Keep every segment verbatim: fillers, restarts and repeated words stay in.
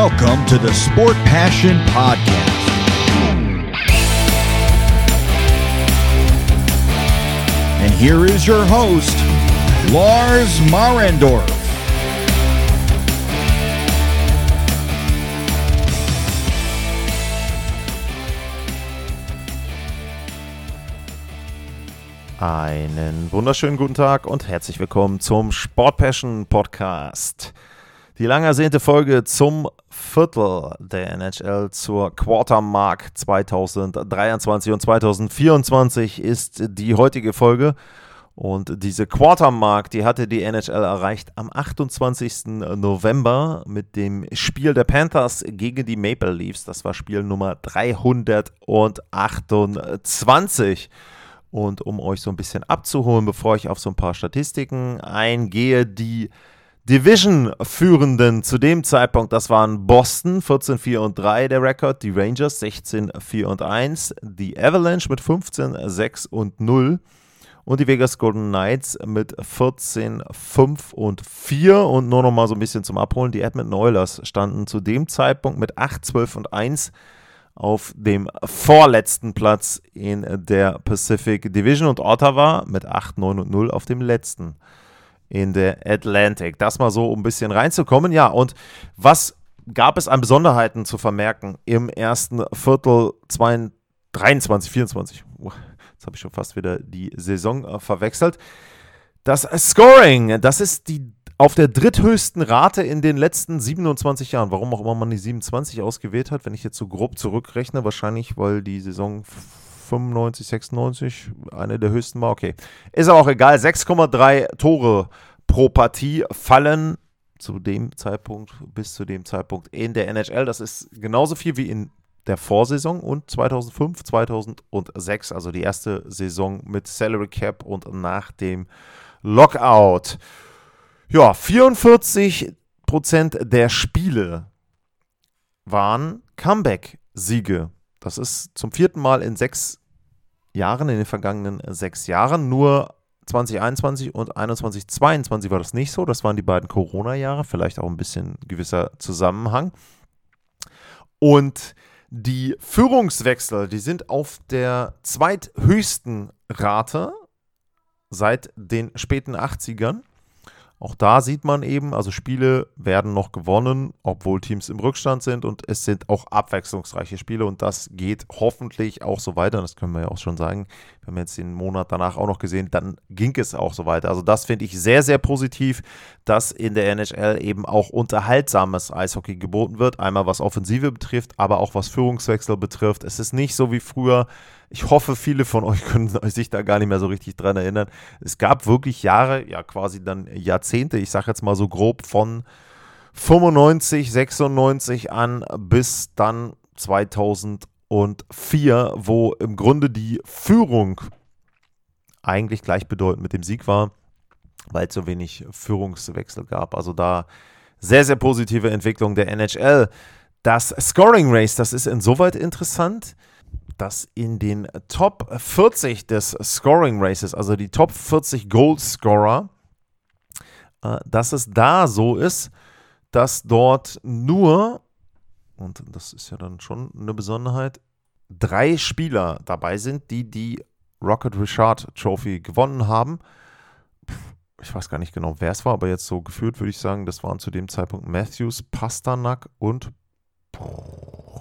Welcome to the Sport Passion Podcast. And here is your host, Lars Marendorf. Einen wunderschönen guten Tag und herzlich willkommen zum Sport Passion Podcast. Die lang ersehnte Folge zum Viertel der N H L zur Quartermark zwanzig dreiundzwanzig und zwanzig vierundzwanzig ist die heutige Folge. Und diese Quartermark, die hatte die N H L erreicht am achtundzwanzigsten November mit dem Spiel der Panthers gegen die Maple Leafs. Das war Spiel Nummer dreihundertachtundzwanzig. Und um euch so ein bisschen abzuholen, bevor ich auf so ein paar Statistiken eingehe, die Division-Führenden zu dem Zeitpunkt, das waren Boston, vierzehn vier und drei der Rekord, die Rangers sechzehn vier und eins, die Avalanche mit fünfzehn sechs und null und die Vegas Golden Knights mit vierzehn fünf und vier. Und nur noch mal so ein bisschen zum Abholen, die Edmonton Oilers standen zu dem Zeitpunkt mit acht zwölf und eins auf dem vorletzten Platz in der Pacific Division und Ottawa mit acht neun und null auf dem letzten in der Atlantic. Das mal so, um ein bisschen reinzukommen. Ja, und was gab es an Besonderheiten zu vermerken im ersten Viertel dreiundzwanzig vierundzwanzig? Jetzt habe ich schon fast wieder die Saison verwechselt. Das Scoring, das ist die auf der dritthöchsten Rate in den letzten siebenundzwanzig Jahren. Warum auch immer man die siebenundzwanzig ausgewählt hat, wenn ich jetzt so grob zurückrechne, wahrscheinlich, weil die Saison fünfundneunzig sechsundneunzig eine der höchsten war, okay. Ist aber auch egal, sechs Komma drei Tore pro Partie fallen zu dem Zeitpunkt, bis zu dem Zeitpunkt in der N H L. Das ist genauso viel wie in der Vorsaison und zweitausendfünf, zweitausendsechs, also die erste Saison mit Salary Cap und nach dem Lockout. Ja, vierundvierzig Prozent der Spiele waren Comeback-Siege. Das ist zum vierten Mal in sechs Jahren, in den vergangenen sechs Jahren. Nur zwanzig einundzwanzig und einundzwanzig zweiundzwanzig war das nicht so. Das waren die beiden Corona-Jahre, vielleicht auch ein bisschen gewisser Zusammenhang. Und die Führungswechsel, die sind auf der zweithöchsten Rate seit den späten achtzigern. Auch da sieht man eben, also Spiele werden noch gewonnen, obwohl Teams im Rückstand sind, und es sind auch abwechslungsreiche Spiele und das geht hoffentlich auch so weiter. Das können wir ja auch schon sagen, wir haben jetzt den Monat danach auch noch gesehen, dann ging es auch so weiter. Also das finde ich sehr, sehr positiv, dass in der N H L eben auch unterhaltsames Eishockey geboten wird. Einmal was Offensive betrifft, aber auch was Führungswechsel betrifft. Es ist nicht so wie früher. Ich hoffe, viele von euch können sich da gar nicht mehr so richtig dran erinnern. Es gab wirklich Jahre, ja quasi dann Jahrzehnte, ich sage jetzt mal so grob von fünfundneunzig, sechsundneunzig an bis dann zweitausendvier, wo im Grunde die Führung eigentlich gleichbedeutend mit dem Sieg war, weil es so wenig Führungswechsel gab. Also da sehr, sehr positive Entwicklung der N H L. Das Scoring Race, das ist insoweit interessant, dass in den Top vierzig des Scoring Races, also die Top vierzig Goalscorer, dass es da so ist, dass dort nur, und das ist ja dann schon eine Besonderheit, drei Spieler dabei sind, die die Rocket Richard Trophy gewonnen haben. Ich weiß gar nicht genau, wer es war, aber jetzt so geführt würde ich sagen, das waren zu dem Zeitpunkt Matthews, Pastrnak und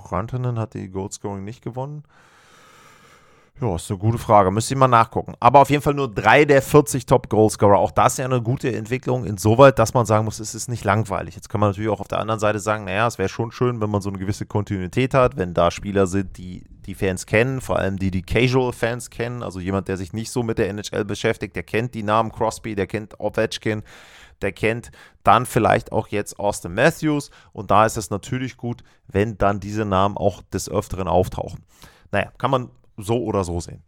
Rantanen hat die Goalscoring nicht gewonnen. Ja, ist eine gute Frage. Müsst ihr mal nachgucken. Aber auf jeden Fall nur drei der vierzig Top-Goalscorer. Auch das ist ja eine gute Entwicklung insoweit, dass man sagen muss, es ist nicht langweilig. Jetzt kann man natürlich auch auf der anderen Seite sagen, naja, es wäre schon schön, wenn man so eine gewisse Kontinuität hat, wenn da Spieler sind, die die Fans kennen, vor allem die die Casual-Fans kennen. Also jemand, der sich nicht so mit der N H L beschäftigt, der kennt die Namen Crosby, der kennt Ovechkin, der kennt dann vielleicht auch jetzt Austin Matthews. Und da ist es natürlich gut, wenn dann diese Namen auch des Öfteren auftauchen. Naja, kann man so oder so sehen.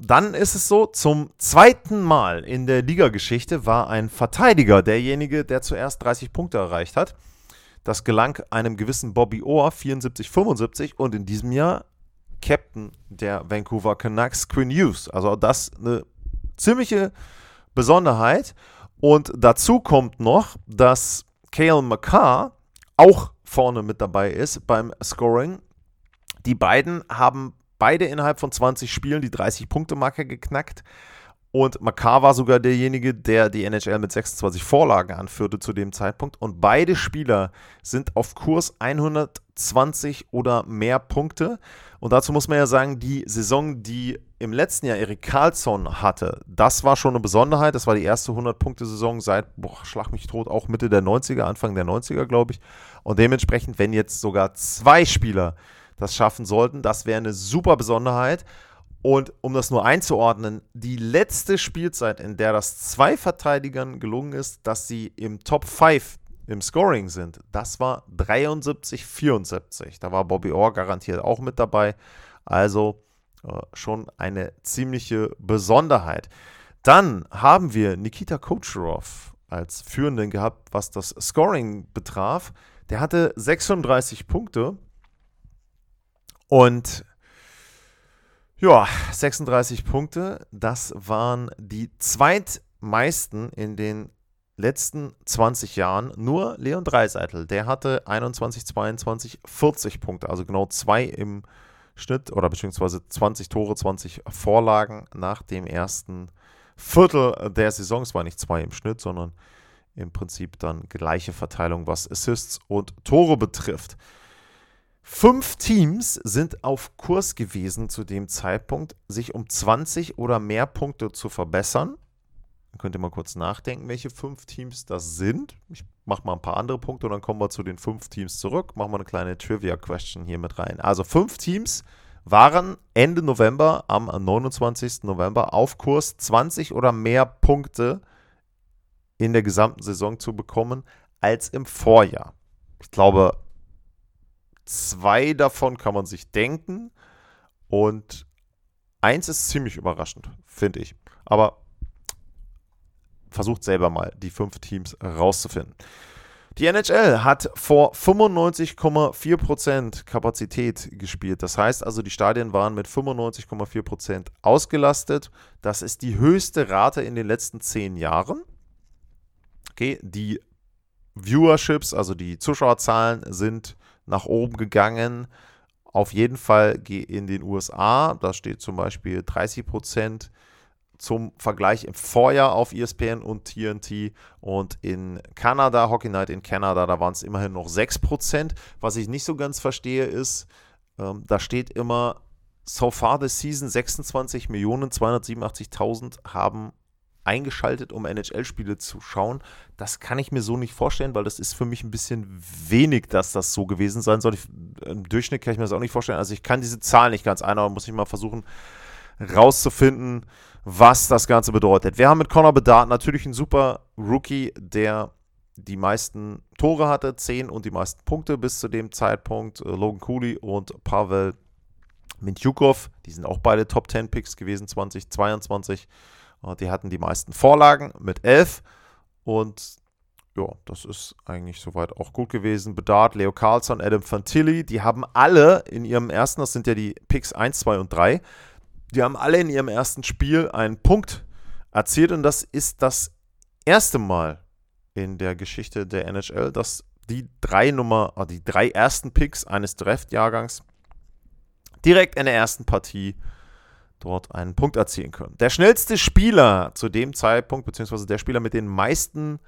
Dann ist es so, zum zweiten Mal in der Ligageschichte war ein Verteidiger derjenige, der zuerst dreißig Punkte erreicht hat. Das gelang einem gewissen Bobby Orr, vierundsiebzig fünfundsiebzig, und in diesem Jahr Captain der Vancouver Canucks, Quinn Hughes. Also das eine ziemliche Besonderheit. Und dazu kommt noch, dass Kale McCarr auch vorne mit dabei ist beim Scoring. Die beiden haben beide innerhalb von zwanzig Spielen die dreißig-Punkte-Marke geknackt. Und Makar war sogar derjenige, der die N H L mit sechsundzwanzig Vorlagen anführte zu dem Zeitpunkt. Und beide Spieler sind auf Kurs hundertzwanzig oder mehr Punkte. Und dazu muss man ja sagen, die Saison, die im letzten Jahr Erik Karlsson hatte, das war schon eine Besonderheit. Das war die erste hundert-Punkte-Saison seit, boah, schlag mich tot, auch Mitte der neunziger, Anfang der neunziger, glaube ich. Und dementsprechend, wenn jetzt sogar zwei Spieler das schaffen sollten, das wäre eine super Besonderheit. Und um das nur einzuordnen, die letzte Spielzeit, in der das zwei Verteidigern gelungen ist, dass sie im Top fünf im Scoring sind, das war dreiundsiebzig vierundsiebzig. Da war Bobby Orr garantiert auch mit dabei. Also äh, schon eine ziemliche Besonderheit. Dann haben wir Nikita Kucherov als Führenden gehabt, was das Scoring betraf. Der hatte sechsunddreißig Punkte und... Ja, sechsunddreißig Punkte, das waren die zweitmeisten in den letzten zwanzig Jahren. Nur Leon Dreiseitel, der hatte einundzwanzig, zweiundzwanzig, vierzig Punkte, also genau zwei im Schnitt oder beziehungsweise zwanzig Tore, zwanzig Vorlagen nach dem ersten Viertel der Saison. Es war nicht zwei im Schnitt, sondern im Prinzip dann gleiche Verteilung, was Assists und Tore betrifft. Fünf Teams sind auf Kurs gewesen zu dem Zeitpunkt, sich um zwanzig oder mehr Punkte zu verbessern. Dann könnt ihr mal kurz nachdenken, welche fünf Teams das sind. Ich mache mal ein paar andere Punkte und dann kommen wir zu den fünf Teams zurück. Machen wir eine kleine Trivia-Question hier mit rein. Also fünf Teams waren Ende November, am neunundzwanzigsten November, auf Kurs, zwanzig oder mehr Punkte in der gesamten Saison zu bekommen als im Vorjahr. Ich glaube... Zwei davon kann man sich denken und eins ist ziemlich überraschend, finde ich. Aber versucht selber mal, die fünf Teams rauszufinden. Die N H L hat vor fünfundneunzig Komma vier Prozent Kapazität gespielt. Das heißt also, die Stadien waren mit fünfundneunzig Komma vier Prozent ausgelastet. Das ist die höchste Rate in den letzten zehn Jahren. Okay, die Viewerships, also die Zuschauerzahlen sind... nach oben gegangen, auf jeden Fall in den U S A, da steht zum Beispiel dreißig Prozent zum Vergleich im Vorjahr auf E S P N und T N T und in Kanada, Hockey Night in Kanada, da waren es immerhin noch sechs Prozent. Was ich nicht so ganz verstehe ist, ähm, da steht immer, so far this season sechsundzwanzig Millionen zweihundertsiebenundachtzigtausend haben eingeschaltet, um N H L-Spiele zu schauen. Das kann ich mir so nicht vorstellen, weil das ist für mich ein bisschen wenig, dass das so gewesen sein soll. Ich, im Durchschnitt kann ich mir das auch nicht vorstellen. Also ich kann diese Zahl nicht ganz einordnen, muss ich mal versuchen rauszufinden, was das Ganze bedeutet. Wir haben mit Connor Bedard natürlich einen super Rookie, der die meisten Tore hatte, zehn und die meisten Punkte bis zu dem Zeitpunkt. Logan Cooley und Pavel Mintyukov, die sind auch beide Top-zehn-Picks gewesen, zwanzig zweiundzwanzig. Die hatten die meisten Vorlagen mit elf und ja, das ist eigentlich soweit auch gut gewesen. Bedard, Leo Karlsson, Adam Fantilli, die haben alle in ihrem ersten, das sind ja die Picks eins, zwei und drei, die haben alle in ihrem ersten Spiel einen Punkt erzielt und das ist das erste Mal in der Geschichte der N H L, dass die drei Nummer, die drei ersten Picks eines Draft-Jahrgangs direkt in der ersten Partie dort einen Punkt erzielen können. Der schnellste Spieler zu dem Zeitpunkt, beziehungsweise der Spieler mit den meisten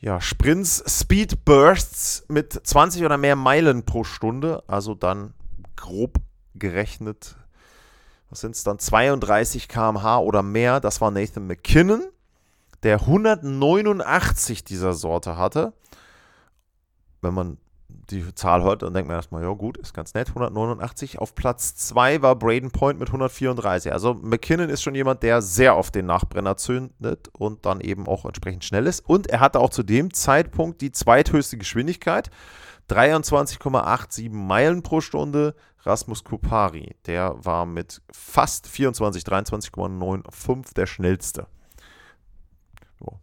ja, Sprints, Speed Bursts mit zwanzig oder mehr Meilen pro Stunde, also dann grob gerechnet, was sind es dann, zweiunddreißig Kilometer pro Stunde oder mehr, das war Nathan McKinnon, der hundertneunundachtzig dieser Sorte hatte. Wenn man die Zahl hört, dann denkt man erstmal, ja gut, ist ganz nett, hundertneunundachtzig. Auf Platz zwei war Braden Point mit hundertvierunddreißig. Also McKinnon ist schon jemand, der sehr auf den Nachbrenner zündet und dann eben auch entsprechend schnell ist. Und er hatte auch zu dem Zeitpunkt die zweithöchste Geschwindigkeit, dreiundzwanzig Komma siebenundachtzig Meilen pro Stunde. Rasmus Kupari, der war mit fast vierundzwanzig, dreiundzwanzig Komma fünfundneunzig der schnellste.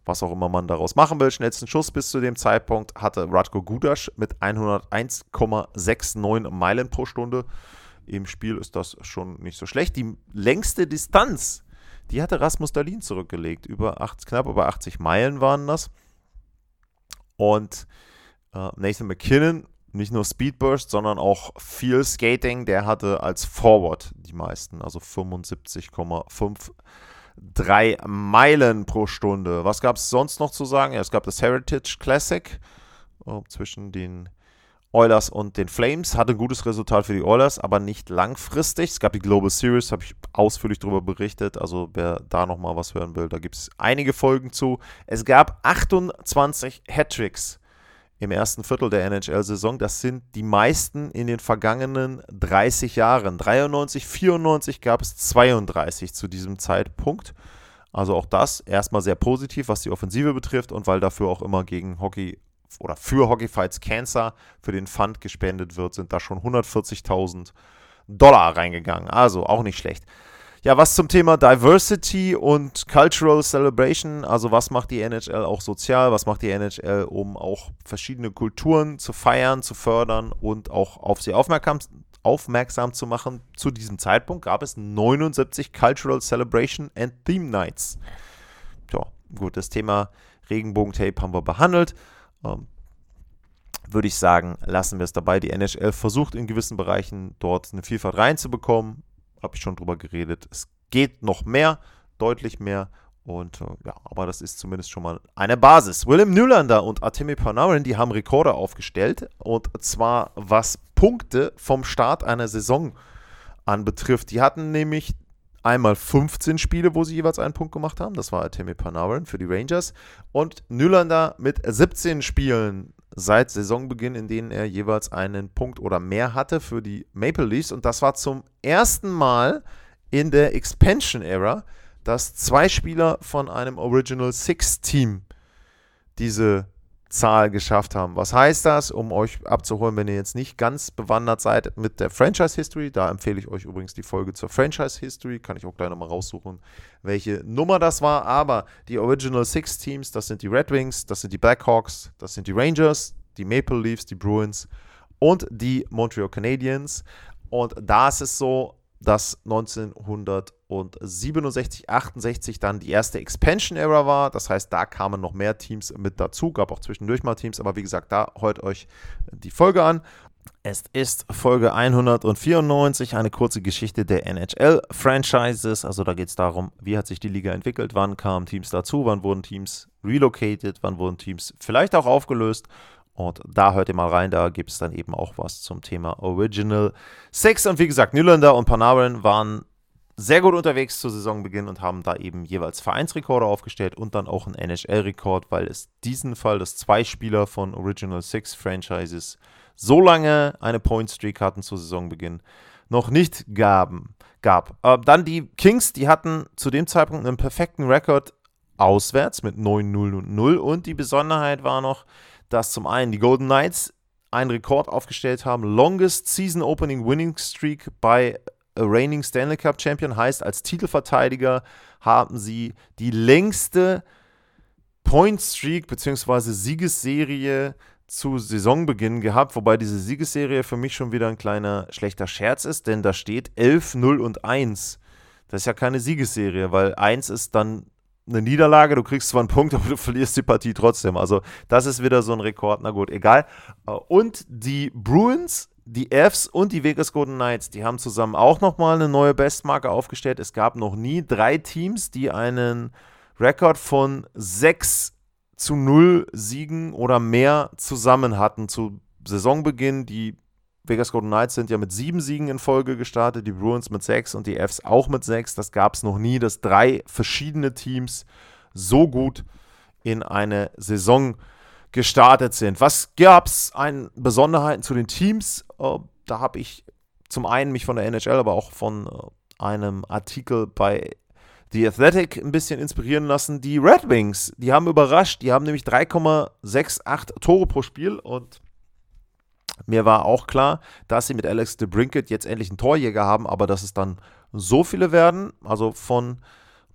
Was auch immer man daraus machen will. Schnellsten Schuss bis zu dem Zeitpunkt hatte Ratko Gudas mit hunderteins Komma neunundsechzig Meilen pro Stunde. Im Spiel ist das schon nicht so schlecht. Die längste Distanz, die hatte Rasmus Dahlin zurückgelegt. Über acht, knapp über achtzig Meilen waren das. Und äh, Nathan McKinnon nicht nur Speedburst, sondern auch viel Skating. Der hatte als Forward die meisten, also fünfundsiebzig Komma fünf drei Meilen pro Stunde. Was gab es sonst noch zu sagen? Ja, es gab das Heritage Classic oh, zwischen den Oilers und den Flames. Hatte ein gutes Resultat für die Oilers, aber nicht langfristig. Es gab die Global Series, habe ich ausführlich darüber berichtet. Also wer da nochmal was hören will, da gibt es einige Folgen zu. Es gab achtundzwanzig Hattricks im ersten Viertel der N H L-Saison. Das sind die meisten in den vergangenen dreißig Jahren. dreiundneunzig, vierundneunzig gab es zweiunddreißig zu diesem Zeitpunkt. Also auch das erstmal sehr positiv, was die Offensive betrifft, und weil dafür auch immer gegen Hockey oder für Hockey Fights Cancer für den Fund gespendet wird, sind da schon hundertvierzigtausend Dollar reingegangen. Also auch nicht schlecht. Ja, was zum Thema Diversity und Cultural Celebration, also was macht die N H L auch sozial, was macht die N H L, um auch verschiedene Kulturen zu feiern, zu fördern und auch auf sie aufmerksam, aufmerksam zu machen. Zu diesem Zeitpunkt gab es neunundsiebzig Cultural Celebration and Theme Nights. Tja, gut, das Thema Regenbogentape haben wir behandelt. Ähm, würde ich sagen, lassen wir es dabei. Die N H L versucht in gewissen Bereichen dort eine Vielfalt reinzubekommen. Habe ich schon drüber geredet. Es geht noch mehr, deutlich mehr. Und äh, ja, aber das ist zumindest schon mal eine Basis. William Nylander und Artemi Panarin, die haben Rekorde aufgestellt. Und zwar was Punkte vom Start einer Saison anbetrifft. Die hatten nämlich einmal fünfzehn Spiele, wo sie jeweils einen Punkt gemacht haben. Das war Artemi Panarin für die Rangers. Und Nylander mit siebzehn Spielen seit Saisonbeginn, in denen er jeweils einen Punkt oder mehr hatte für die Maple Leafs. Und das war zum ersten Mal in der Expansion-Ära, dass zwei Spieler von einem Original Six-Team diese Zahl geschafft haben. Was heißt das? Um euch abzuholen, wenn ihr jetzt nicht ganz bewandert seid mit der Franchise-History, da empfehle ich euch übrigens die Folge zur Franchise-History, kann ich auch gleich nochmal raussuchen, welche Nummer das war, aber die Original Six Teams, das sind die Red Wings, das sind die Blackhawks, das sind die Rangers, die Maple Leafs, die Bruins und die Montreal Canadiens, und da ist es so, dass neunzehnhundertsiebenundsechzig, achtundsechzig dann die erste Expansion-Ära war. Das heißt, da kamen noch mehr Teams mit dazu, gab auch zwischendurch mal Teams, aber wie gesagt, da hört euch die Folge an. Es ist Folge hundertvierundneunzig, eine kurze Geschichte der N H L-Franchises. Also da geht es darum, wie hat sich die Liga entwickelt, wann kamen Teams dazu, wann wurden Teams relocated, wann wurden Teams vielleicht auch aufgelöst. Und da hört ihr mal rein, da gibt es dann eben auch was zum Thema Original Six. Und wie gesagt, Nylander und Panarin waren sehr gut unterwegs zu Saisonbeginn und haben da eben jeweils Vereinsrekorde aufgestellt und dann auch einen N H L-Rekord, weil es diesen Fall, dass zwei Spieler von Original Six Franchises so lange eine Point-Streak hatten zu Saisonbeginn, noch nicht gaben, gab. Äh, dann die Kings, die hatten zu dem Zeitpunkt einen perfekten Rekord auswärts mit neun null und null, und die Besonderheit war noch, dass zum einen die Golden Knights einen Rekord aufgestellt haben, Longest Season Opening Winning Streak by a reigning Stanley Cup Champion, heißt, als Titelverteidiger haben sie die längste Point Streak bzw. Siegesserie zu Saisonbeginn gehabt, wobei diese Siegesserie für mich schon wieder ein kleiner schlechter Scherz ist, denn da steht elf null und eins. Das ist ja keine Siegesserie, weil eins ist dann eine Niederlage, du kriegst zwar einen Punkt, aber du verlierst die Partie trotzdem. Also das ist wieder so ein Rekord, na gut, egal. Und die Bruins, die Fs und die Vegas Golden Knights, die haben zusammen auch nochmal eine neue Bestmarke aufgestellt. Es gab noch nie drei Teams, die einen Rekord von sechs zu null Siegen oder mehr zusammen hatten zu Saisonbeginn. Die Vegas Golden Knights sind ja mit sieben Siegen in Folge gestartet, die Bruins mit sechs und die Fs auch mit sechs. Das gab es noch nie, dass drei verschiedene Teams so gut in eine Saison gestartet sind. Was gab es an Besonderheiten zu den Teams? Da habe ich zum einen mich von der N H L, aber auch von einem Artikel bei The Athletic ein bisschen inspirieren lassen. Die Red Wings, die haben überrascht, die haben nämlich drei Komma acht sechs Tore pro Spiel, und mir war auch klar, dass sie mit Alex DeBrincat jetzt endlich einen Torjäger haben, aber dass es dann so viele werden. Also von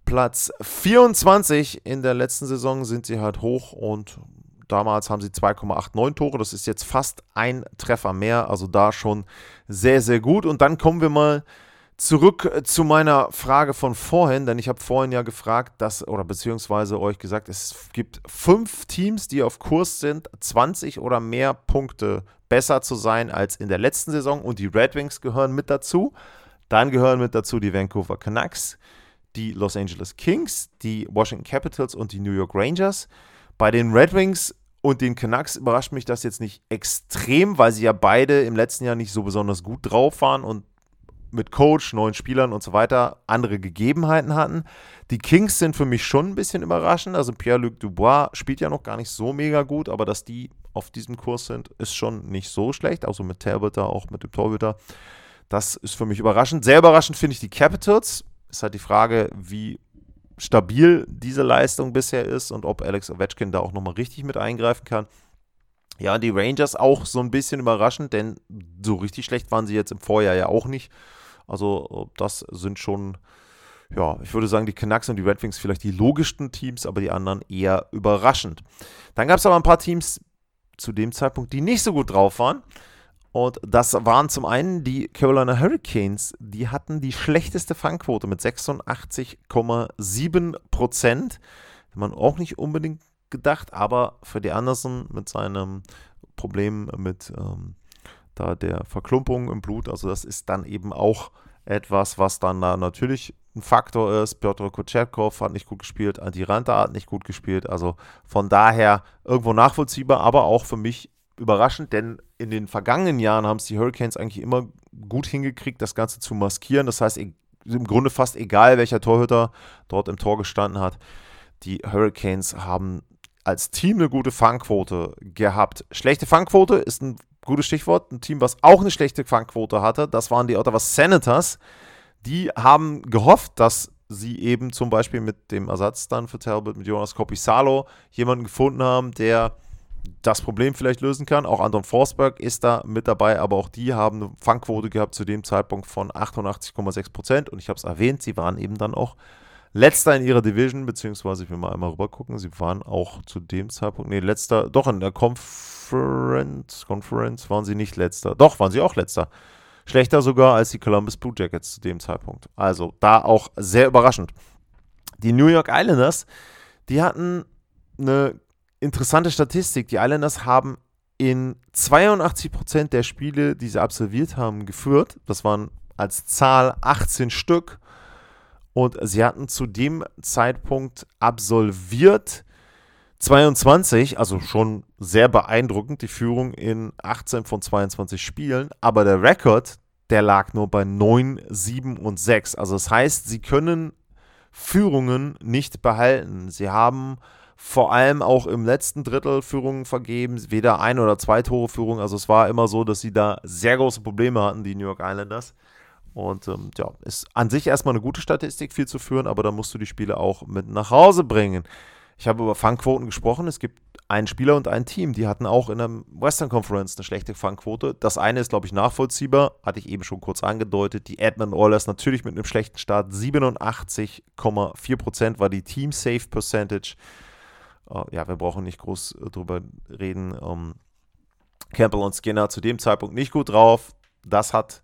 Platz vierundzwanzig in der letzten Saison sind sie halt hoch, und damals haben sie zwei Komma neunundachtzig Tore. Das ist jetzt fast ein Treffer mehr, also da schon sehr, sehr gut. Und dann kommen wir mal Zurück zu meiner Frage von vorhin, denn ich habe vorhin ja gefragt, dass, oder beziehungsweise euch gesagt, es gibt fünf Teams, die auf Kurs sind, zwanzig oder mehr Punkte besser zu sein als in der letzten Saison, und die Red Wings gehören mit dazu. Dann gehören mit dazu die Vancouver Canucks, die Los Angeles Kings, die Washington Capitals und die New York Rangers. Bei den Red Wings und den Canucks überrascht mich das jetzt nicht extrem, weil sie ja beide im letzten Jahr nicht so besonders gut drauf waren und mit Coach, neuen Spielern und so weiter andere Gegebenheiten hatten. Die Kings sind für mich schon ein bisschen überraschend. Also Pierre-Luc Dubois spielt ja noch gar nicht so mega gut, aber dass die auf diesem Kurs sind, ist schon nicht so schlecht. Also mit Talbot, auch mit dem Torhüter. Das ist für mich überraschend. Sehr überraschend finde ich die Capitals. Ist halt die Frage, wie stabil diese Leistung bisher ist und ob Alex Ovechkin da auch nochmal richtig mit eingreifen kann. Ja, die Rangers auch so ein bisschen überraschend, denn so richtig schlecht waren sie jetzt im Vorjahr ja auch nicht. Also das sind schon, ja, ich würde sagen, die Canucks und die Red Wings vielleicht die logischsten Teams, aber die anderen eher überraschend. Dann gab es aber ein paar Teams zu dem Zeitpunkt, die nicht so gut drauf waren. Und das waren zum einen die Carolina Hurricanes. Die hatten die schlechteste Fangquote mit sechsundachtzig Komma sieben Prozent. Hat man auch nicht unbedingt gedacht, aber für die Anderson mit seinem Problem mit ähm, da der Verklumpung im Blut, also das ist dann eben auch etwas, was dann da natürlich ein Faktor ist. Piotr Kochetkov hat nicht gut gespielt, Antti Ranta hat nicht gut gespielt, also von daher irgendwo nachvollziehbar, aber auch für mich überraschend, denn in den vergangenen Jahren haben es die Hurricanes eigentlich immer gut hingekriegt, das Ganze zu maskieren, das heißt im Grunde fast egal, welcher Torhüter dort im Tor gestanden hat, die Hurricanes haben als Team eine gute Fangquote gehabt. Schlechte Fangquote ist ein gutes Stichwort. Ein Team, was auch eine schlechte Fangquote hatte, das waren die Ottawa Senators. Die haben gehofft, dass sie eben zum Beispiel mit dem Ersatz dann für Talbot, mit Jonas Korpisalo, jemanden gefunden haben, der das Problem vielleicht lösen kann. Auch Anton Forsberg ist da mit dabei, aber auch die haben eine Fangquote gehabt zu dem Zeitpunkt von achtundachtzig Komma sechs Prozent. Und ich habe es erwähnt, sie waren eben dann auch Letzter in ihrer Division, beziehungsweise ich will mal einmal rüber gucken, sie waren auch zu dem Zeitpunkt, nee, letzter, doch in der Conference, Conference waren sie nicht letzter, doch, waren sie auch letzter. Schlechter sogar als die Columbus Blue Jackets zu dem Zeitpunkt. Also da auch sehr überraschend. Die New York Islanders, die hatten eine interessante Statistik. Die Islanders haben in zweiundachtzig Prozent der Spiele, die sie absolviert haben, geführt. Das waren als Zahl achtzehn Stück. Und sie hatten zu dem Zeitpunkt absolviert zweiundzwanzig, also schon sehr beeindruckend, die Führung in achtzehn von zweiundzwanzig Spielen. Aber der Rekord, der lag nur bei neun, sieben und sechs. Also das heißt, sie können Führungen nicht behalten. Sie haben vor allem auch im letzten Drittel Führungen vergeben, weder ein- oder zwei Tore Führung. Also es war immer so, dass sie da sehr große Probleme hatten, die New York Islanders. Und ähm, ja, ist an sich erstmal eine gute Statistik, viel zu führen, aber da musst du die Spiele auch mit nach Hause bringen. Ich habe über Fangquoten gesprochen. Es gibt einen Spieler und ein Team, die hatten auch in der Western Conference eine schlechte Fangquote. Das eine ist, glaube ich, nachvollziehbar, hatte ich eben schon kurz angedeutet. Die Edmonton Oilers natürlich mit einem schlechten Start. siebenundachtzig Komma vier Prozent war die Team Save Percentage. Äh, ja, wir brauchen nicht groß äh, drüber reden. Ähm, Campbell und Skinner zu dem Zeitpunkt nicht gut drauf. Das hat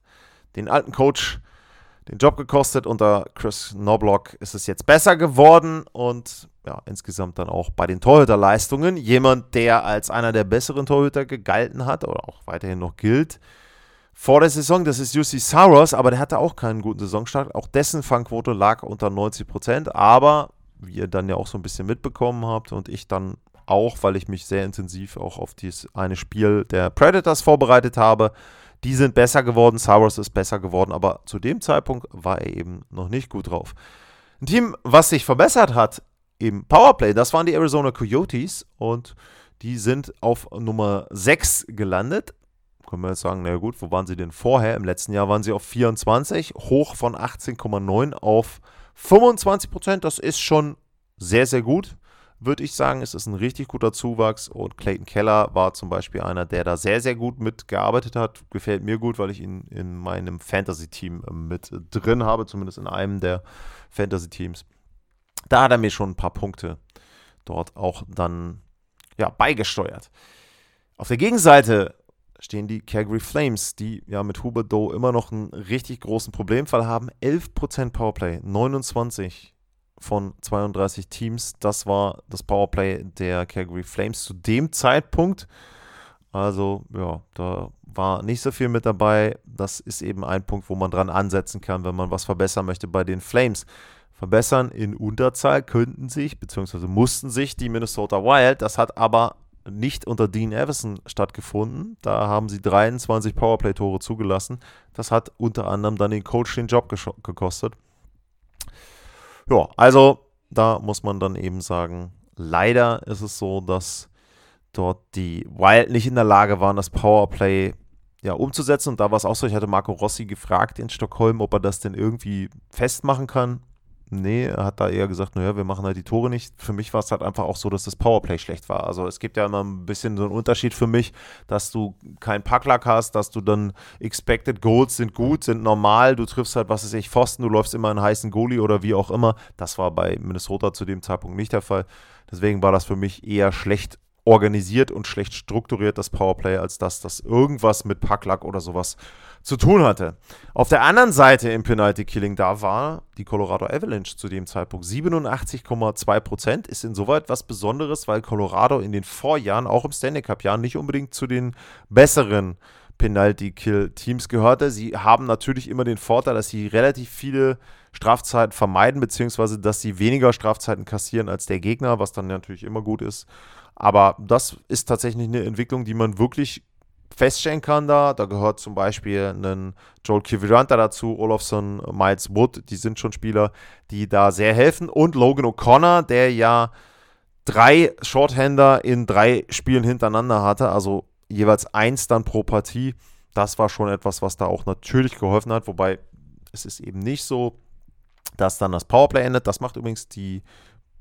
den alten Coach den Job gekostet. Unter Chris Knobloch ist es jetzt besser geworden und ja, insgesamt dann auch bei den Torhüterleistungen. Jemand, der als einer der besseren Torhüter gegalten hat oder auch weiterhin noch gilt vor der Saison, das ist Jussi Saros, aber der hatte auch keinen guten Saisonstart. Auch dessen Fangquote lag unter neunzig Prozent, aber wie ihr dann ja auch so ein bisschen mitbekommen habt und ich dann auch, weil ich mich sehr intensiv auch auf dieses eine Spiel der Predators vorbereitet habe, die sind besser geworden, Saros ist besser geworden, aber zu dem Zeitpunkt war er eben noch nicht gut drauf. Ein Team, was sich verbessert hat im Powerplay, das waren die Arizona Coyotes und die sind auf Nummer sechs gelandet. Können wir jetzt sagen, na gut, wo waren sie denn vorher? Im letzten Jahr waren sie auf vierundzwanzig, hoch von achtzehn Komma neun auf fünfundzwanzig Prozent. Das ist schon sehr, sehr gut, würde ich sagen. Es ist ein richtig guter Zuwachs und Clayton Keller war zum Beispiel einer, der da sehr, sehr gut mitgearbeitet hat. Gefällt mir gut, weil ich ihn in meinem Fantasy-Team mit drin habe, zumindest in einem der Fantasy-Teams. Da hat er mir schon ein paar Punkte dort auch dann ja, beigesteuert. Auf der Gegenseite stehen die Calgary Flames, die ja mit Huberdeau immer noch einen richtig großen Problemfall haben. elf Prozent Powerplay, neunundzwanzig von zweiunddreißig Teams. Das war das Powerplay der Calgary Flames zu dem Zeitpunkt. Also ja, da war nicht so viel mit dabei. Das ist eben ein Punkt, wo man dran ansetzen kann, wenn man was verbessern möchte bei den Flames. Verbessern in Unterzahl könnten sich, beziehungsweise mussten sich die Minnesota Wild. Das hat aber nicht unter Dean Evason stattgefunden. Da haben sie dreiundzwanzig Powerplay-Tore zugelassen. Das hat unter anderem dann den Coach den Job gesch- gekostet. Ja, also da muss man dann eben sagen, leider ist es so, dass dort die Wild nicht in der Lage waren, das Powerplay ja umzusetzen. Und da war es auch so, ich hatte Marco Rossi gefragt in Stockholm, ob er das denn irgendwie festmachen kann. Nee, er hat da eher gesagt, naja, wir machen halt die Tore nicht. Für mich war es halt einfach auch so, dass das Powerplay schlecht war. Also es gibt ja immer ein bisschen so einen Unterschied für mich, dass du keinen Pucklack hast, dass du dann Expected Goals sind gut, sind normal, du triffst halt, was weiß ich, Pfosten, du läufst immer einen heißen Goalie oder wie auch immer. Das war bei Minnesota zu dem Zeitpunkt nicht der Fall. Deswegen war das für mich eher schlecht organisiert und schlecht strukturiert, das Powerplay, als dass das irgendwas mit Pucklack oder sowas zu tun hatte. Auf der anderen Seite im Penalty Killing, da war die Colorado Avalanche zu dem Zeitpunkt siebenundachtzig Komma zwei Prozent, ist insoweit was Besonderes, weil Colorado in den Vorjahren, auch im Stanley Cup Jahren, nicht unbedingt zu den besseren Penalty Kill Teams gehörte. Sie haben natürlich immer den Vorteil, dass sie relativ viele Strafzeiten vermeiden, beziehungsweise dass sie weniger Strafzeiten kassieren als der Gegner, was dann natürlich immer gut ist. Aber das ist tatsächlich eine Entwicklung, die man wirklich feststellen kann da. Da gehört zum Beispiel ein Joel Kiviranta dazu, Olofsson, Miles Wood, die sind schon Spieler, die da sehr helfen. Und Logan O'Connor, der ja drei Shorthander in drei Spielen hintereinander hatte, also jeweils eins dann pro Partie. Das war schon etwas, was da auch natürlich geholfen hat, wobei es ist eben nicht so, dass dann das Powerplay endet. Das macht übrigens die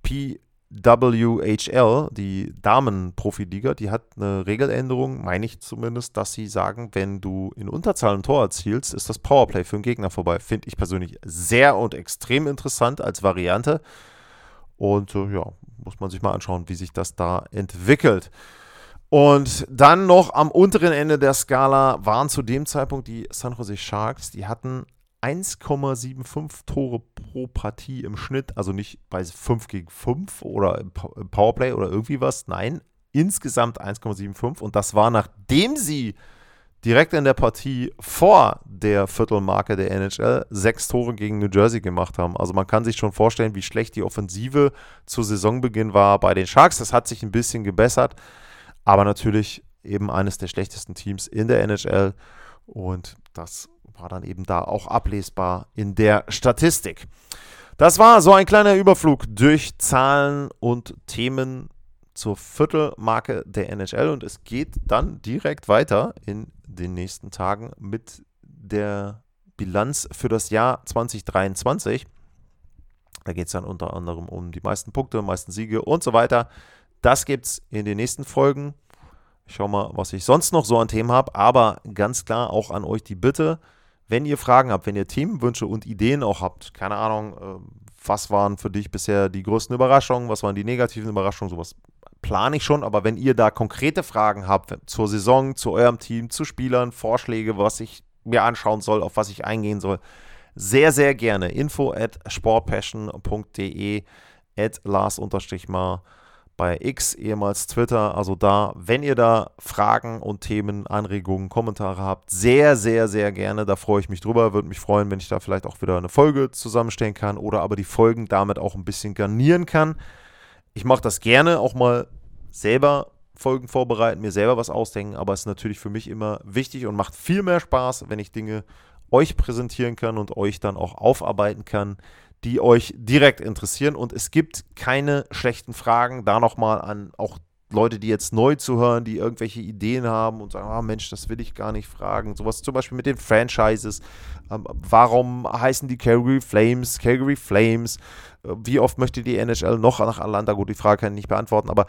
P. W H L, die Damen-Profiliga, die hat eine Regeländerung, meine ich zumindest, dass sie sagen, wenn du in Unterzahl ein Tor erzielst, ist das Powerplay für den Gegner vorbei. Finde ich persönlich sehr und extrem interessant als Variante. Und ja, muss man sich mal anschauen, wie sich das da entwickelt. Und dann noch am unteren Ende der Skala waren zu dem Zeitpunkt die San Jose Sharks, die hatten eins Komma fünfundsiebzig Tore pro Partie im Schnitt, also nicht bei fünf gegen fünf oder im Powerplay oder irgendwie was, nein, insgesamt eins Komma fünfundsiebzig und das war, nachdem sie direkt in der Partie vor der Viertelmarke der N H L sechs Tore gegen New Jersey gemacht haben. Also man kann sich schon vorstellen, wie schlecht die Offensive zu Saisonbeginn war bei den Sharks. Das hat sich ein bisschen gebessert, aber natürlich eben eines der schlechtesten Teams in der N H L und das war dann eben da auch ablesbar in der Statistik. Das war so ein kleiner Überflug durch Zahlen und Themen zur Viertelmarke der N H L und es geht dann direkt weiter in den nächsten Tagen mit der Bilanz für das Jahr zwanzig dreiundzwanzig. Da geht es dann unter anderem um die meisten Punkte, meisten Siege und so weiter. Das gibt es in den nächsten Folgen. Ich schau mal, was ich sonst noch so an Themen habe, aber ganz klar auch an euch die Bitte, wenn ihr Fragen habt, wenn ihr Themenwünsche und Ideen auch habt, keine Ahnung, was waren für dich bisher die größten Überraschungen, was waren die negativen Überraschungen, sowas plane ich schon, aber wenn ihr da konkrete Fragen habt zur Saison, zu eurem Team, zu Spielern, Vorschläge, was ich mir anschauen soll, auf was ich eingehen soll, sehr, sehr gerne. Info at sportpassion.de at Lars-Mar bei X, ehemals Twitter, also da, wenn ihr da Fragen und Themen, Anregungen, Kommentare habt, sehr, sehr, sehr gerne, da freue ich mich drüber, würde mich freuen, wenn ich da vielleicht auch wieder eine Folge zusammenstellen kann oder aber die Folgen damit auch ein bisschen garnieren kann. Ich mache das gerne, auch mal selber Folgen vorbereiten, mir selber was ausdenken, aber es ist natürlich für mich immer wichtig und macht viel mehr Spaß, wenn ich Dinge euch präsentieren kann und euch dann auch aufarbeiten kann, die euch direkt interessieren. Und es gibt keine schlechten Fragen. Da nochmal an auch Leute, die jetzt neu zuhören, die irgendwelche Ideen haben und sagen, ah Mensch, das will ich gar nicht fragen. Sowas zum Beispiel mit den Franchises. Ähm, warum heißen die Calgary Flames, Calgary Flames? Äh, wie oft möchte die N H L noch nach Atlanta? Gut, die Frage kann ich nicht beantworten, aber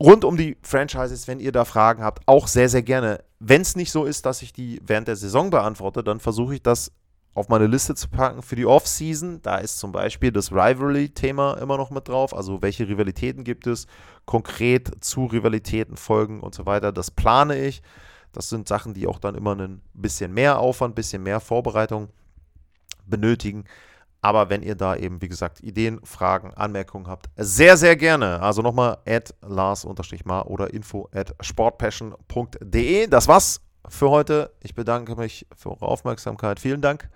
rund um die Franchises, wenn ihr da Fragen habt, auch sehr, sehr gerne. Wenn es nicht so ist, dass ich die während der Saison beantworte, dann versuche ich das auf meine Liste zu packen für die Off-Season. Da ist zum Beispiel das Rivalry-Thema immer noch mit drauf, also welche Rivalitäten gibt es, konkret zu Rivalitäten folgen und so weiter, das plane ich. Das sind Sachen, die auch dann immer ein bisschen mehr Aufwand, ein bisschen mehr Vorbereitung benötigen. Aber wenn ihr da eben, wie gesagt, Ideen, Fragen, Anmerkungen habt, sehr, sehr gerne. Also nochmal at lars-mar oder info at sportpassion punkt de. Das war's für heute. Ich bedanke mich für eure Aufmerksamkeit. Vielen Dank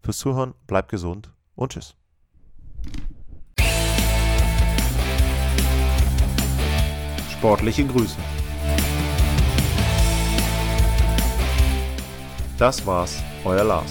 fürs Zuhören. Bleibt gesund und tschüss. Sportliche Grüße. Das war's, euer Lars.